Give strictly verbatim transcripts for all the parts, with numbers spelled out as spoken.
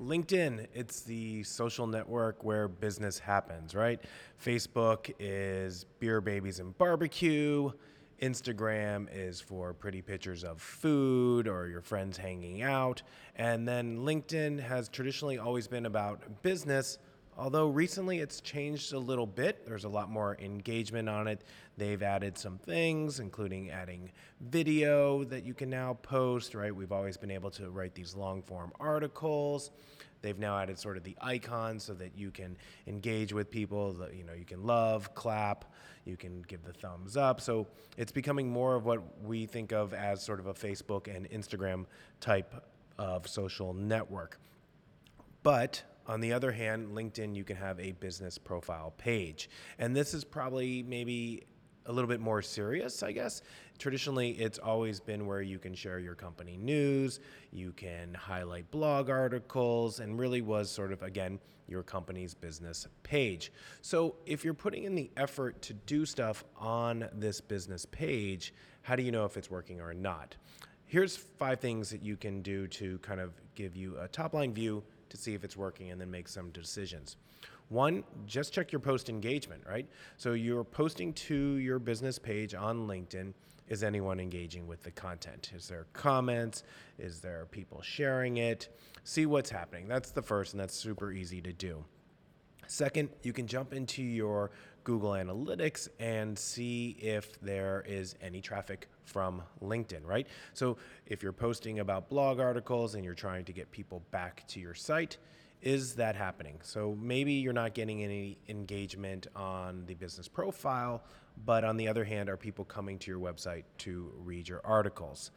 LinkedIn, it's the social network where business happens, right? Facebook is beer babies and barbecue. Instagram is for pretty pictures of food or your friends hanging out. And then LinkedIn has traditionally always been about business, although recently it's changed a little bit. There's a lot more engagement on it. They've added some things, including adding video that you can now post, right? We've always been able to write these long-form articles. They've now added sort of the icon so that you can engage with people, that, you know, you can love, clap, you can give the thumbs up. So it's becoming more of what we think of as sort of a Facebook and Instagram type of social network. But on the other hand, LinkedIn, you can have a business profile page. And this is probably maybe a little bit more serious, I guess. Traditionally, it's always been where you can share your company news, you can highlight blog articles, and really was sort of, again, your company's business page. So if you're putting in the effort to do stuff on this business page, how do you know if it's working or not? Here's five things that you can do to kind of give you a top-line view to see if it's working and then make some decisions. One, just check your post engagement, right? So you're posting to your business page on LinkedIn. Is anyone engaging with the content? Is there comments? Is there people sharing it? See what's happening. That's the first, and that's super easy to do. Second, you can jump into your Google Analytics and see if there is any traffic from LinkedIn, right? So if you're posting about blog articles and you're trying to get people back to your site, is that happening? So maybe you're not getting any engagement on the business profile, but on the other hand, are people coming to your website to read your articles?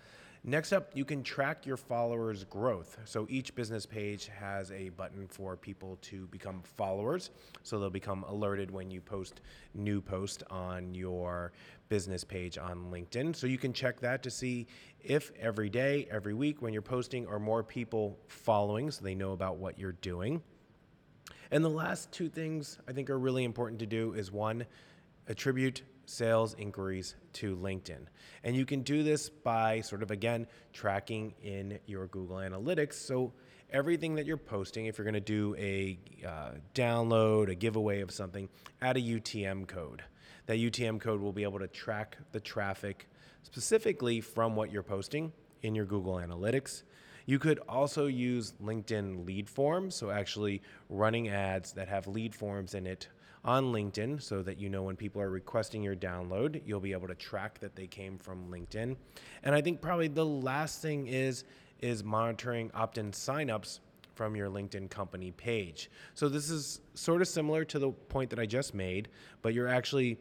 Next up, you can track your followers' growth. So each business page has a button for people to become followers. So they'll become alerted when you post new posts on your business page on LinkedIn. So you can check that to see if every day, every week when you're posting are more people following so they know about what you're doing. And the last two things I think are really important to do is one, attribute sales inquiries to LinkedIn. And you can do this by sort of, again, tracking in your Google Analytics. So everything that you're posting, if you're going to do a uh, download, a giveaway of something, add a U T M code. That U T M code will be able to track the traffic specifically from what you're posting in your Google Analytics. You could also use LinkedIn lead forms, so actually running ads that have lead forms in it on LinkedIn so that you know when people are requesting your download, you'll be able to track that they came from LinkedIn. And I think probably the last thing is, is monitoring opt-in signups from your LinkedIn company page. So this is sort of similar to the point that I just made, but you're actually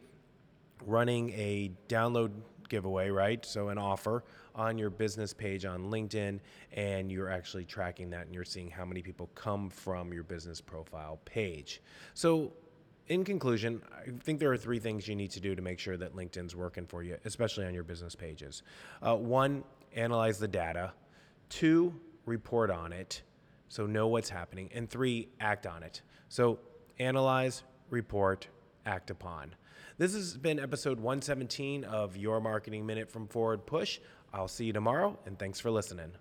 running a download giveaway, right? So an offer on your business page on LinkedIn, and you're actually tracking that and you're seeing how many people come from your business profile page. So in conclusion, I think there are three things you need to do to make sure that LinkedIn's working for you, especially on your business pages. Uh, one, analyze the data. Two, report on it, so know what's happening. And three, act on it. So analyze, report, act upon. This has been episode one seventeen of Your Marketing Minute from Forward Push. I'll see you tomorrow, and thanks for listening.